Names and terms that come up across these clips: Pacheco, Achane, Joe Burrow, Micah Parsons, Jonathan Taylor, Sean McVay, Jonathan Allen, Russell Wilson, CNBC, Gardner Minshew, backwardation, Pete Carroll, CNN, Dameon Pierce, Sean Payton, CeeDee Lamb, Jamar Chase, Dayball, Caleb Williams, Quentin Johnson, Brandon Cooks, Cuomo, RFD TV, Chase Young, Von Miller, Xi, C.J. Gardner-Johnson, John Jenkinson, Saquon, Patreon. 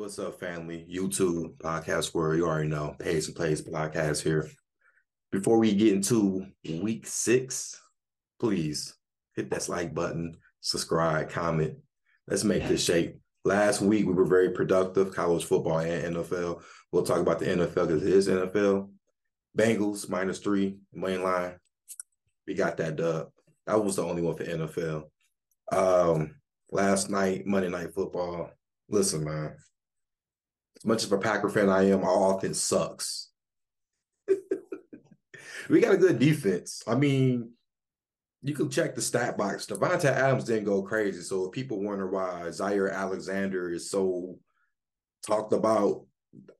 What's up, family? YouTube podcast where you already know, Pays and Plays podcast here. Before we get into week 6, please hit that like button, subscribe, comment. Let's make this shake. Last week, we were very productive, college football and NFL. We'll talk about the NFL because it is NFL. Bengals, -3, main line. We got that dub. That was the only one for NFL. Last night, Monday Night Football. Listen, man. As much of a Packer fan I am, our offense sucks. We got a good defense. I mean, you can check the stat box. Devontae Adams didn't go crazy, so if people wonder why Zaire Alexander is so talked about,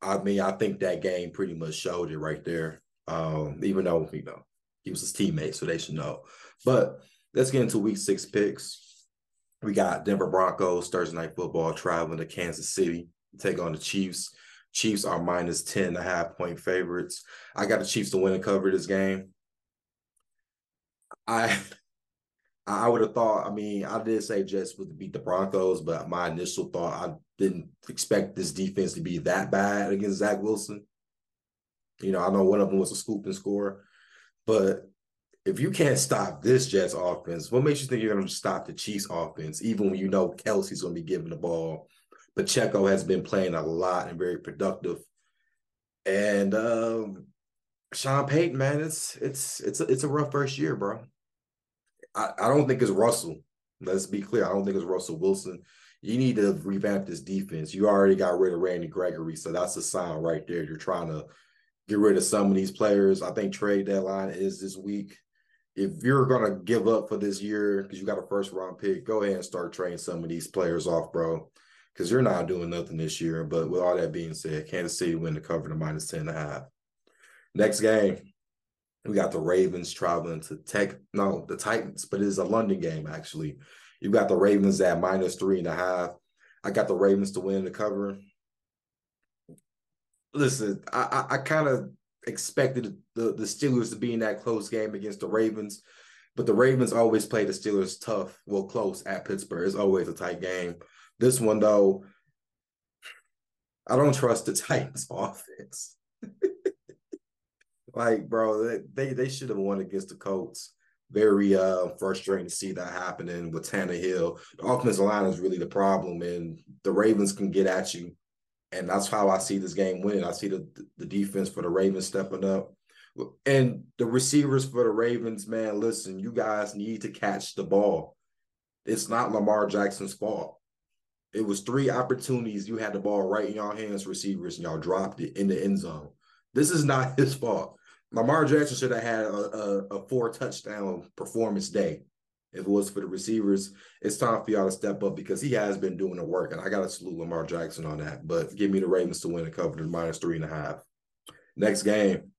I mean, I think that game pretty much showed it right there, even though, you know, he was his teammate, so they should know. But let's get into week 6 picks. We got Denver Broncos, Thursday Night Football, traveling to Kansas City. Take on the Chiefs. Chiefs are -10.5 point favorites. I got the Chiefs to win and cover this game. I would have thought, I mean, I did say Jets would beat the Broncos, but my initial thought, I didn't expect this defense to be that bad against Zach Wilson. You know, I know one of them was a scoop and score, but if you can't stop this Jets offense, what makes you think you're going to stop the Chiefs offense, even when you know Kelsey's going to be giving the ball? Pacheco has been playing a lot and very productive. And Sean Payton, man, it's a rough first year, bro. I don't think it's Russell. Let's be clear. I don't think it's Russell Wilson. You need to revamp this defense. You already got rid of Randy Gregory, so that's a sign right there. You're trying to get rid of some of these players. I think trade deadline is this week. If you're going to give up for this year because you got a first-round pick, go ahead and start trading some of these players off, bro, because you're not doing nothing this year. But with all that being said, Kansas City win the cover to -10.5. Next game, we got the Ravens traveling to the Titans, but it is a London game, actually. You got the Ravens at -3.5. I got the Ravens to win the cover. Listen, I kind of expected the Steelers to be in that close game against the Ravens, but the Ravens always play the Steelers tough, well, close at Pittsburgh. It's always a tight game. This one, though, I don't trust the Titans offense. Like, bro, they should have won against the Colts. Very frustrating to see that happening with Hill. The offensive line is really the problem, and the Ravens can get at you, and that's how I see this game winning. I see the defense for the Ravens stepping up. And the receivers for the Ravens, man, listen, you guys need to catch the ball. It's not Lamar Jackson's fault. It was 3 opportunities. You had the ball right in y'all hands, receivers, and y'all dropped it in the end zone. This is not his fault. Lamar Jackson should have had a 4-touchdown performance day if it was for the receivers. It's time for y'all to step up because he has been doing the work, and I got to salute Lamar Jackson on that. But give me the Ravens to win and cover to -3.5. Next game,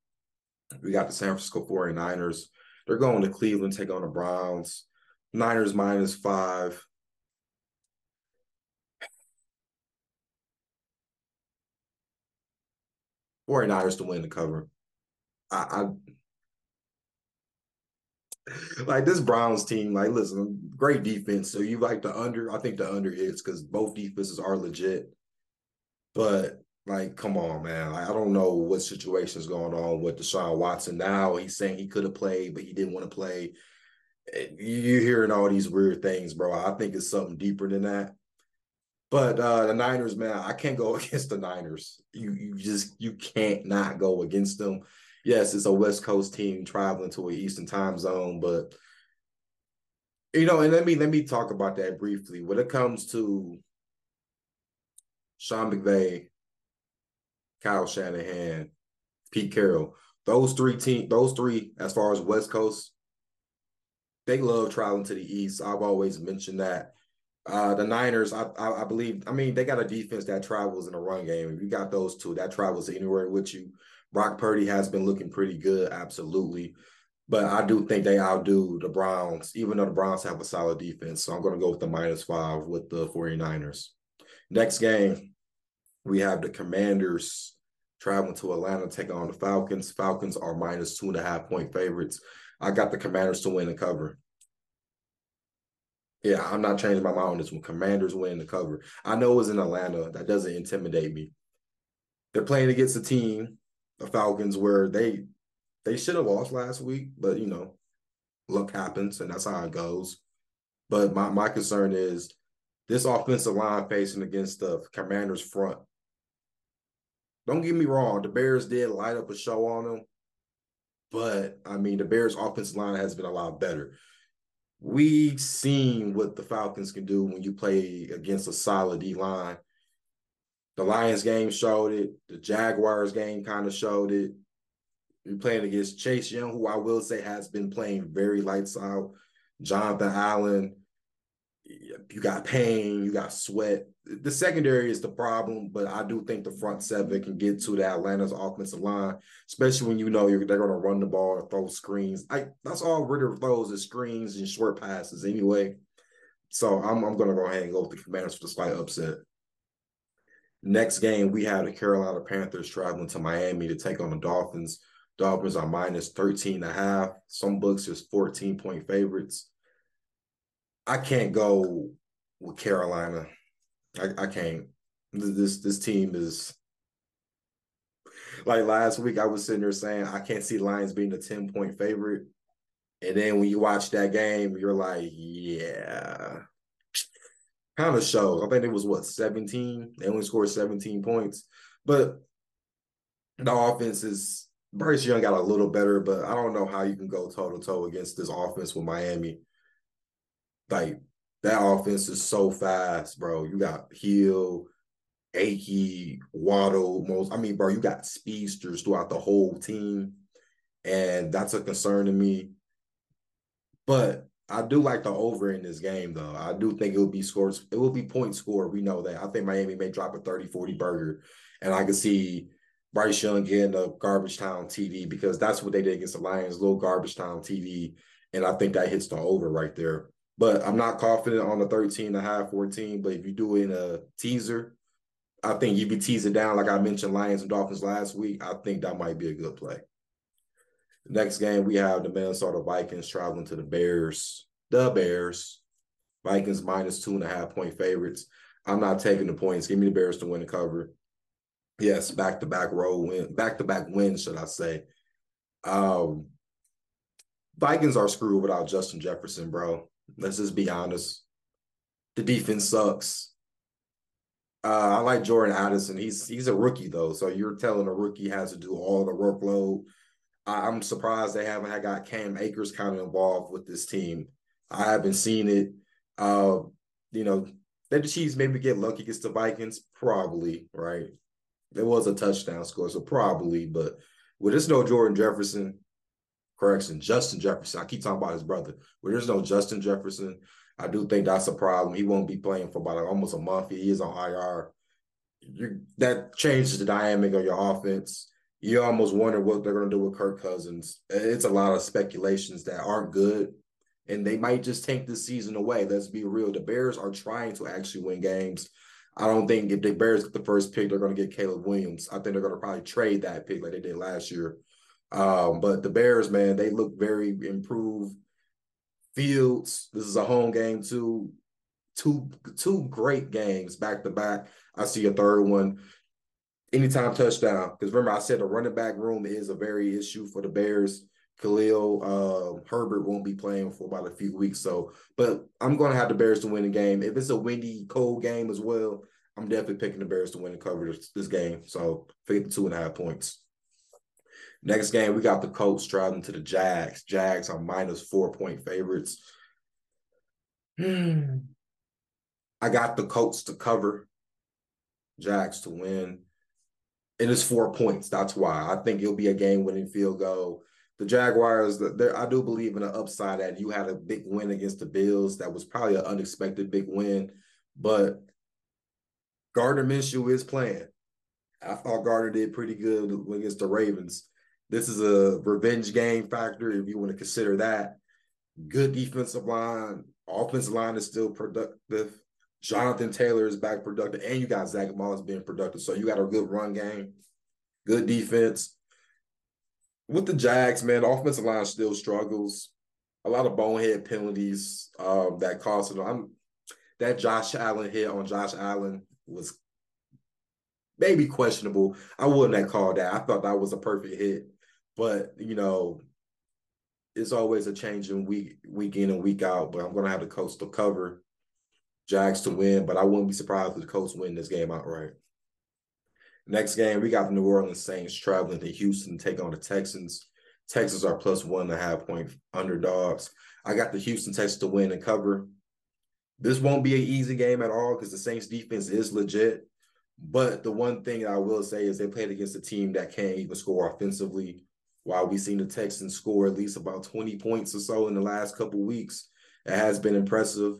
we got the San Francisco 49ers. They're going to Cleveland, take on the Browns. Niners -5. Or 49ers to win the cover. I like this Browns team. Like, listen, great defense. So you like the under? I think the under hits because both defenses are legit. But like, come on, man. Like, I don't know what situation is going on with Deshaun Watson now. He's saying he could have played, but he didn't want to play. You're hearing all these weird things, bro. I think it's something deeper than that. But the Niners, man, I can't go against the Niners. You can't not go against them. Yes, it's a West Coast team traveling to an Eastern time zone, but you know, and let me talk about that briefly. When it comes to Sean McVay, Kyle Shanahan, Pete Carroll, those three, as far as West Coast, they love traveling to the East. I've always mentioned that. The Niners, I believe, I mean, they got a defense that travels in the run game. If you got those two, that travels anywhere with you. Brock Purdy has been looking pretty good, absolutely. But I do think they outdo the Browns, even though the Browns have a solid defense. So I'm going to go with the -5 with the 49ers. Next game, we have the Commanders traveling to Atlanta, taking on the Falcons. Falcons are -2.5 point favorites. I got the Commanders to win and cover. Yeah, I'm not changing my mind on this one. Commanders win the cover. I know it's in Atlanta. That doesn't intimidate me. They're playing against a team, the Falcons, where they should have lost last week, but, you know, luck happens, and that's how it goes. But my concern is this offensive line facing against the Commanders front. Don't get me wrong. The Bears did light up a show on them, but, I mean, the Bears' offensive line has been a lot better. We've seen what the Falcons can do when you play against a solid D-line. The Lions game showed it. The Jaguars game kind of showed it. You're playing against Chase Young, who I will say has been playing very lights out. Jonathan Allen. You got Payne. You got Sweat. The secondary is the problem, but I do think the front seven can get to the Atlanta's offensive line, especially when you know they're going to run the ball and throw screens. That's all Ritter throws is screens and short passes anyway. So I'm going to go ahead and go with the Commanders for the slight upset. Next game, we have the Carolina Panthers traveling to Miami to take on the Dolphins. Dolphins are -13.5. Some books is 14-point favorites. I can't go with Carolina. I can't. This team is like last week. I was sitting there saying I can't see Lions being a 10-point favorite, and then when you watch that game, you're like, yeah, kind of shows. I think it was 17. They only scored 17 points, but the offense is Bryce Young got a little better, but I don't know how you can go toe to toe against this offense with Miami. Like, that offense is so fast, bro. You got Hill, Achane, Waddle, most. I mean, bro, you got speedsters throughout the whole team, and that's a concern to me. But I do like the over in this game, though. I do think it will be scores. It will be point score. We know that. I think Miami may drop a 30-40 burger, and I can see Bryce Young getting a garbage time TD because that's what they did against the Lions, little garbage time TD, and I think that hits the over right there. But I'm not confident on the 13.5, 14. But if you do it in a teaser, I think you'd be teasing down. Like I mentioned, Lions and Dolphins last week. I think that might be a good play. Next game, we have the Minnesota Vikings traveling to the Bears. The Bears. Vikings -2.5 point favorites. I'm not taking the points. Give me the Bears to win the cover. Yes, back-to-back win, should I say. Vikings are screwed without Justin Jefferson, bro. Let's just be honest. The defense sucks. I like Jordan Addison. He's a rookie, though, so you're telling a rookie has to do all the workload. I'm surprised they haven't got Cam Akers kind of involved with this team. I haven't seen it. You know, the Chiefs maybe get lucky against the Vikings, probably, right? There was a touchdown score, so probably, but with this no Jordan Jefferson – Justin Jefferson. I keep talking about his brother. Where there's no Justin Jefferson, I do think that's a problem. He won't be playing for about almost a month. He is on IR. That changes the dynamic of your offense. You almost wonder what they're going to do with Kirk Cousins. It's a lot of speculations that aren't good, and they might just tank this season away. Let's be real. The Bears are trying to actually win games. I don't think if the Bears get the first pick, they're going to get Caleb Williams. I think they're going to probably trade that pick like they did last year. But the Bears, man, they look very improved. Fields, this is a home game too. Two great games back-to-back. I see a third one. Anytime touchdown. Because remember, I said the running back room is a very issue for the Bears. Khalil Herbert won't be playing for about a few weeks. But I'm going to have the Bears to win the game. If it's a windy, cold game as well, I'm definitely picking the Bears to win and cover this game. So, 52.5 points. Next game, we got the Colts traveling to the Jags. Jags are -4 point favorites. I got the Colts to cover, Jags to win. It is 4 points. That's why. I think it'll be a game-winning field goal. The Jaguars, I do believe in an upside that you had a big win against the Bills. That was probably an unexpected big win. But Gardner Minshew is playing. I thought Gardner did pretty good against the Ravens. This is a revenge game factor, if you want to consider that. Good defensive line. Offensive line is still productive. Jonathan Taylor is back productive. And you got Zach Wilson being productive. So you got a good run game. Good defense. With the Jags, man, the offensive line still struggles. a lot of bonehead penalties that cost him. That Josh Allen hit on Josh Allen was maybe questionable. I wouldn't have called that. I thought that was a perfect hit. But, you know, it's always a changing week in and week out. But I'm going to have the Colts to cover, Jags to win. But I wouldn't be surprised if the Colts win this game outright. Next game, we got the New Orleans Saints traveling to Houston to take on the Texans. Texans are plus 1.5 point underdogs. I got the Houston Texans to win and cover. This won't be an easy game at all because the Saints defense is legit. But the one thing I will say is they played against a team that can't even score offensively. While we've seen the Texans score at least about 20 points or so in the last couple of weeks, it has been impressive.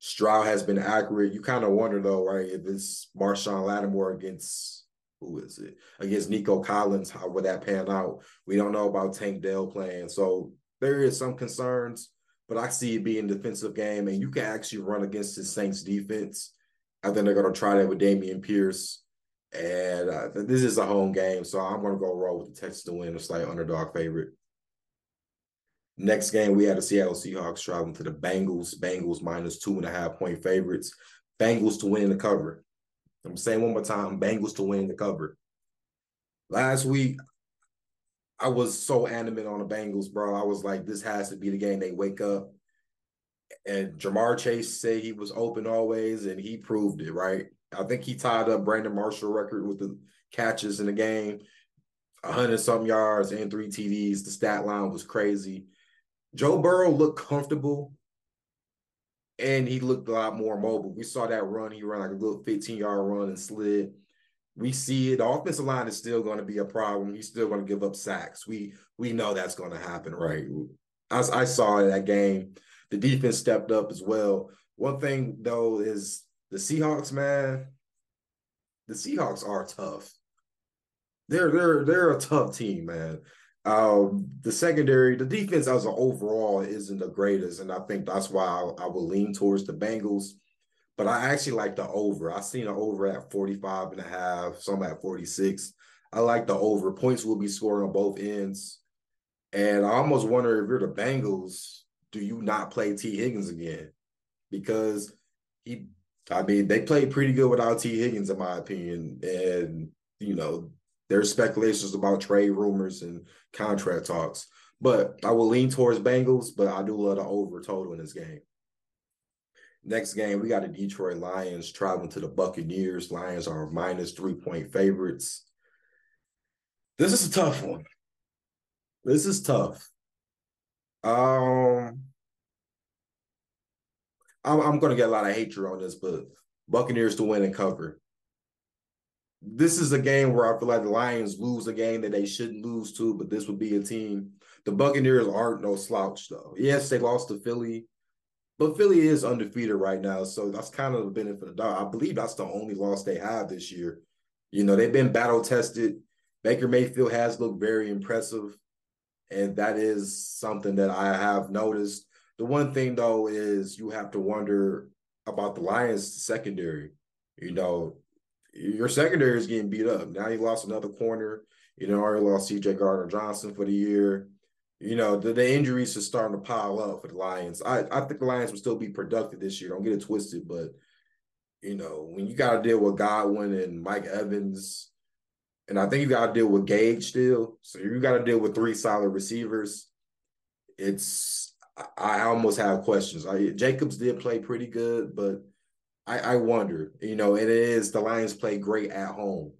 Stroud has been accurate. You kind of wonder, though, right, if it's Marshawn Lattimore against Nico Collins, how would that pan out? We don't know about Tank Dell playing. So there is some concerns, but I see it being a defensive game, and you can actually run against the Saints defense. I think they're going to try that with Dameon Pierce. And this is a home game, so I'm going to go roll with the Texans to win, a slight underdog favorite. Next game, we had the Seattle Seahawks traveling to the Bengals. Bengals minus 2.5 point favorites. Bengals to win the cover. I'm saying one more time, Bengals to win the cover. Last week, I was so animate on the Bengals, bro. I was like, this has to be the game they wake up. And Jamar Chase said he was open always, and he proved it, right? I think he tied up Brandon Marshall's record with the catches in the game, 100-something yards and 3 TDs. The stat line was crazy. Joe Burrow looked comfortable, and he looked a lot more mobile. We saw that run. He ran like a little 15-yard run and slid. We see it. The offensive line is still going to be a problem. He's still going to give up sacks. We know that's going to happen, right? I saw it in that game. The defense stepped up as well. One thing, though, is the Seahawks, man, the Seahawks are tough. They're a tough team, man. The secondary, the defense as an overall isn't the greatest, and I think that's why I will lean towards the Bengals. But I actually like the over. I've seen an over at 45.5, some at 46. I like the over. Points will be scored on both ends. And I almost wonder if you're the Bengals, do you not play T. Higgins again? Because they played pretty good without T. Higgins, in my opinion. And, you know, there's speculations about trade rumors and contract talks. But I will lean towards Bengals, but I do love the over total in this game. Next game, we got the Detroit Lions traveling to the Buccaneers. Lions are minus 3-point favorites. This is a tough one. This is tough. I'm going to get a lot of hatred on this, but Buccaneers to win and cover. This is a game where I feel like the Lions lose a game that they shouldn't lose to, but this would be a team. The Buccaneers aren't no slouch, though. Yes, they lost to Philly, but Philly is undefeated right now, so that's kind of the benefit of the doubt. I believe that's the only loss they have this year. You know, they've been battle-tested. Baker Mayfield has looked very impressive. And that is something that I have noticed. The one thing, though, is you have to wonder about the Lions' secondary. You know, your secondary is getting beat up. Now you lost another corner. You know, already lost C.J. Gardner-Johnson for the year. You know, the injuries are starting to pile up for the Lions. I think the Lions will still be productive this year. Don't get it twisted. But, you know, when you got to deal with Godwin and Mike Evans, and I think you got to deal with Gage still. So you got to deal with 3 solid receivers. I almost have questions. Jacobs did play pretty good, but I wonder, you know, and it is the Lions play great at home.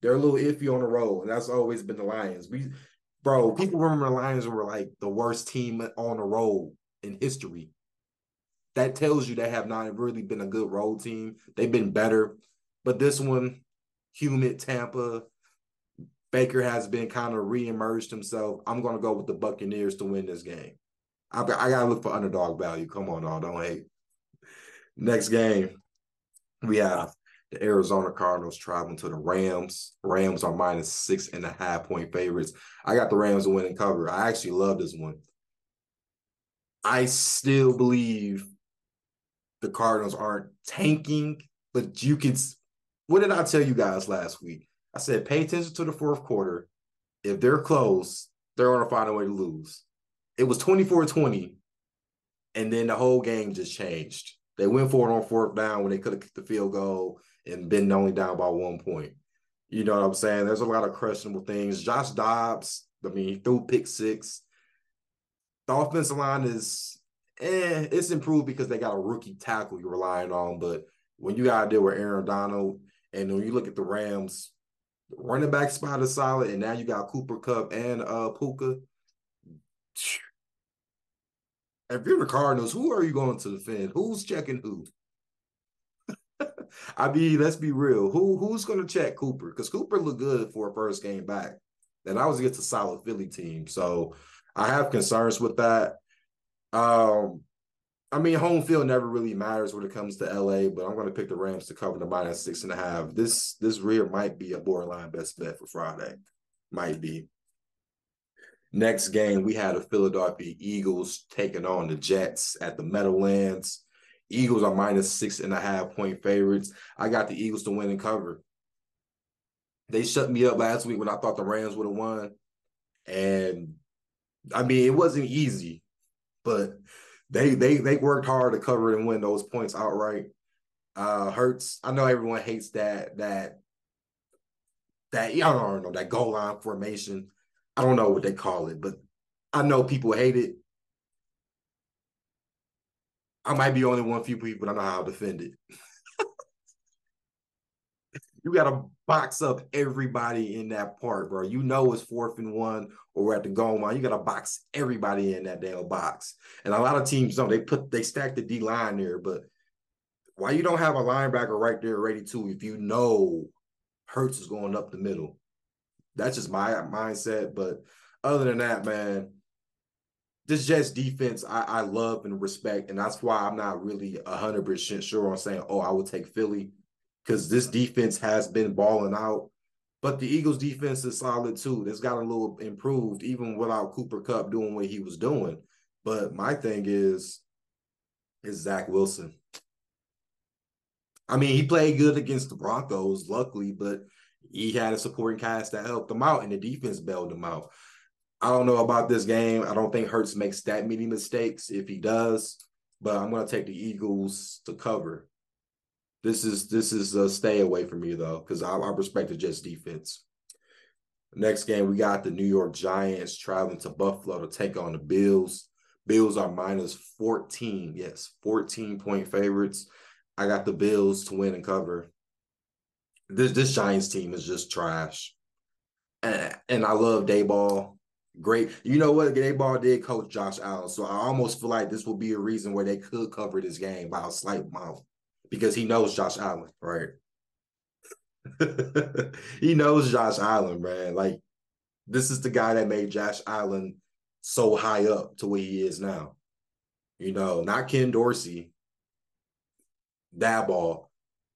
They're a little iffy on the road, and that's always been the Lions. People remember the Lions were like the worst team on the road in history. That tells you they have not really been a good road team. They've been better. But this one, humid Tampa, Baker has been kind of reemerged himself. I'm going to go with the Buccaneers to win this game. I got to look for underdog value. Come on, y'all. Don't hate. Next game, we have the Arizona Cardinals traveling to the Rams. Rams are minus 6.5 point favorites. I got the Rams to win and cover. I actually love this one. I still believe the Cardinals aren't tanking, but you can – what did I tell you guys last week? I said, pay attention to the fourth quarter. If they're close, they're going to find a way to lose. It was 24-20 And then the whole game just changed. They went for it on fourth down when they could have kicked the field goal and been only down by 1 point. You know what I'm saying? There's a lot of questionable things. Josh Dobbs, I mean, he threw pick six. The offensive line is, it's improved because they got a rookie tackle you're relying on. But when you got to deal with Aaron Donald, and when you look at the Rams, the running back spot is solid, and now you got Cooper Kupp and Puka. If you're the Cardinals, who are you going to defend? Who's checking who? I mean, let's be real. Who's going to check Cooper? Because Cooper looked good for a first game back. And I was against a solid Philly team. So I have concerns with that. I mean, home field never really matters when it comes to LA, but I'm going to pick the Rams to cover the -6.5. This rear might be a borderline best bet for Friday. Might be. Next game, we had the Philadelphia Eagles taking on the Jets at the Meadowlands. Eagles are -6.5 point favorites. I got the Eagles to win and cover. They shut me up last week when I thought the Rams would have won. And, I mean, it wasn't easy, but they worked hard to cover and win those points outright. Hurts, I know everyone hates that goal line formation. I don't know what they call it, but I know people hate it. I might be only one few people, but I know how I'll defend it. You got to box up everybody in that part, bro. You know it's 4th and 1 or we're at the goal line. You got to box everybody in that damn box. And a lot of teams don't. They stack the D-line there, but why you don't have a linebacker right there ready to if you know Hurts is going up the middle? That's just my mindset. But other than that, man, this Jets defense I love and respect, and that's why I'm not really 100% sure on saying, I will take Philly, because this defense has been balling out. But the Eagles defense is solid too. It's got a little improved, even without Cooper Kupp doing what he was doing. But my thing is Zach Wilson. I mean, he played good against the Broncos, luckily, but he had a supporting cast that helped him out, and the defense bailed him out. I don't know about this game. I don't think Hurts makes that many mistakes if he does, but I'm going to take the Eagles to cover. This is a stay away from me, though, because I respect the Jets defense. Next game, we got the New York Giants traveling to Buffalo to take on the Bills. Bills are -14. Yes, 14-point favorites. I got the Bills to win and cover. This Giants team is just trash. And I love Dayball. Great. You know what? Dayball did coach Josh Allen, so I almost feel like this will be a reason where they could cover this game by a slight amount because he knows Josh Allen, right? He knows Josh Allen, man. Like, this is the guy that made Josh Allen so high up to where he is now. You know, not Ken Dorsey. Dayball.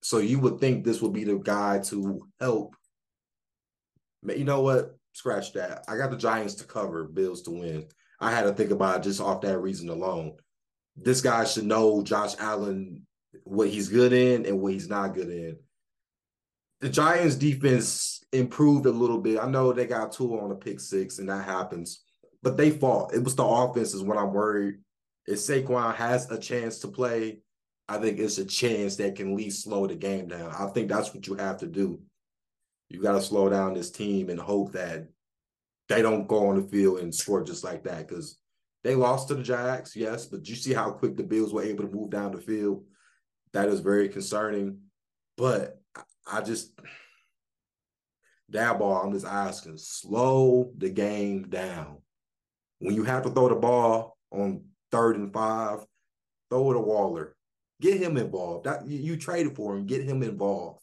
So you would think this would be the guy to help. But you know what? Scratch that. I got the Giants to cover, Bills to win. I had to think about it just off that reason alone. This guy should know Josh Allen, what he's good in and what he's not good in. The Giants defense improved a little bit. I know they got two on a pick six, and that happens. But they fought. It was the offense is what I'm worried. If Saquon has a chance to play, I think it's a chance that can at least slow the game down. I think that's what you have to do. You got to slow down this team and hope that they don't go on the field and score just like that, because they lost to the Jags, yes, but you see how quick the Bills were able to move down the field. That is very concerning. But I just – Dayball, I'm just asking, slow the game down. When you have to throw the ball on 3rd and 5, throw it to Waller. Get him involved. You traded for him. Get him involved.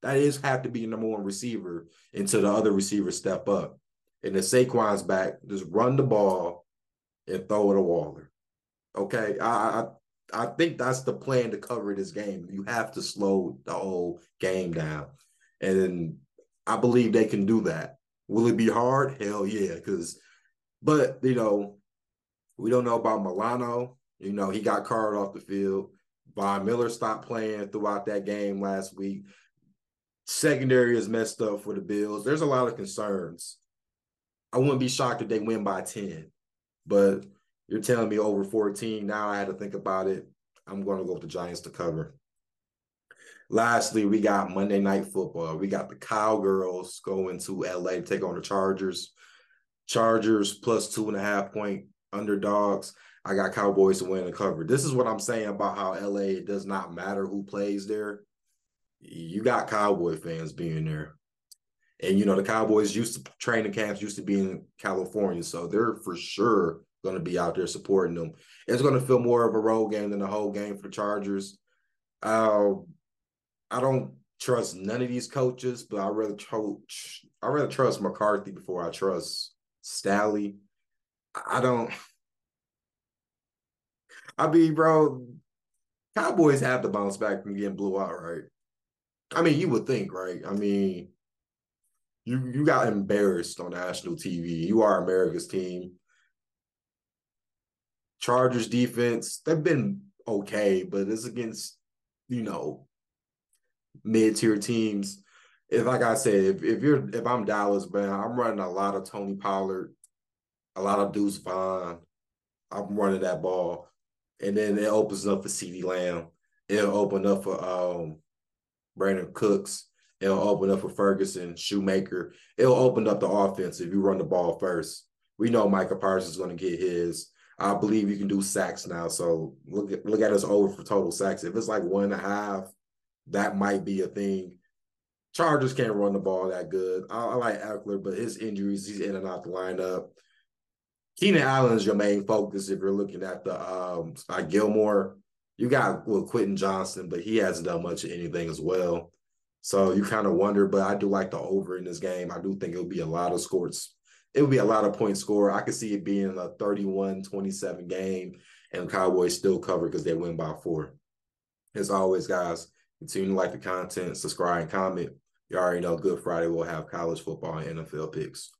That is have to be your number one receiver until the other receivers step up. And if Saquon's back, just run the ball and throw it to Waller. Okay? I think that's the plan to cover this game. You have to slow the whole game down. And I believe they can do that. Will it be hard? Hell yeah. But, you know, we don't know about Milano. You know, he got carved off the field. Von Miller stopped playing throughout that game last week. Secondary is messed up for the Bills. There's a lot of concerns. I wouldn't be shocked if they win by 10. But You're telling me over 14. Now I had to think about it. I'm going to go with the Giants to cover. Lastly, we got Monday Night Football. We got the Cowgirls going to LA to take on the Chargers. Chargers plus 2.5 point underdogs. I got Cowboys to win the cover. This is what I'm saying about how LA, it does not matter who plays there. You got Cowboy fans being there. And, you know, the Cowboys used to training camps, used to be in California. So they're for sure going to be out there supporting them. It's going to feel more of a road game than a whole game for the Chargers. I don't trust none of these coaches, but I rather trust McCarthy before I trust Staley. Bro, Cowboys have to bounce back from getting blew out, right? I mean, you would think, right? I mean, you got embarrassed on national TV. You are America's team. Chargers defense, they've been okay, but it's against, you know, mid-tier teams. If, like I said, if I'm Dallas, man, I'm running a lot of Tony Pollard, a lot of Deuce Vaughn. I'm running that ball. And then it opens up for CeeDee Lamb. It'll open up for Brandon Cooks. It'll open up for Ferguson, Shoemaker. It'll open up the offense if you run the ball first. We know Micah Parsons is going to get his. I believe you can do sacks now. So look at us over for total sacks. If it's like 1.5, that might be a thing. Chargers can't run the ball that good. I like Eckler, but his injuries, he's in and out the lineup. Keenan Allen is your main focus if you're looking at the like Gilmore. You got Quentin Johnson, but he hasn't done much of anything as well. So you kind of wonder, but I do like the over in this game. I do think it'll be a lot of scores. It would be a lot of point score. I could see it being a 31-27 game and Cowboys still cover because they win by 4. As always, guys, continue to like the content, subscribe, and comment. You already know Good Friday we'll have college football and NFL picks.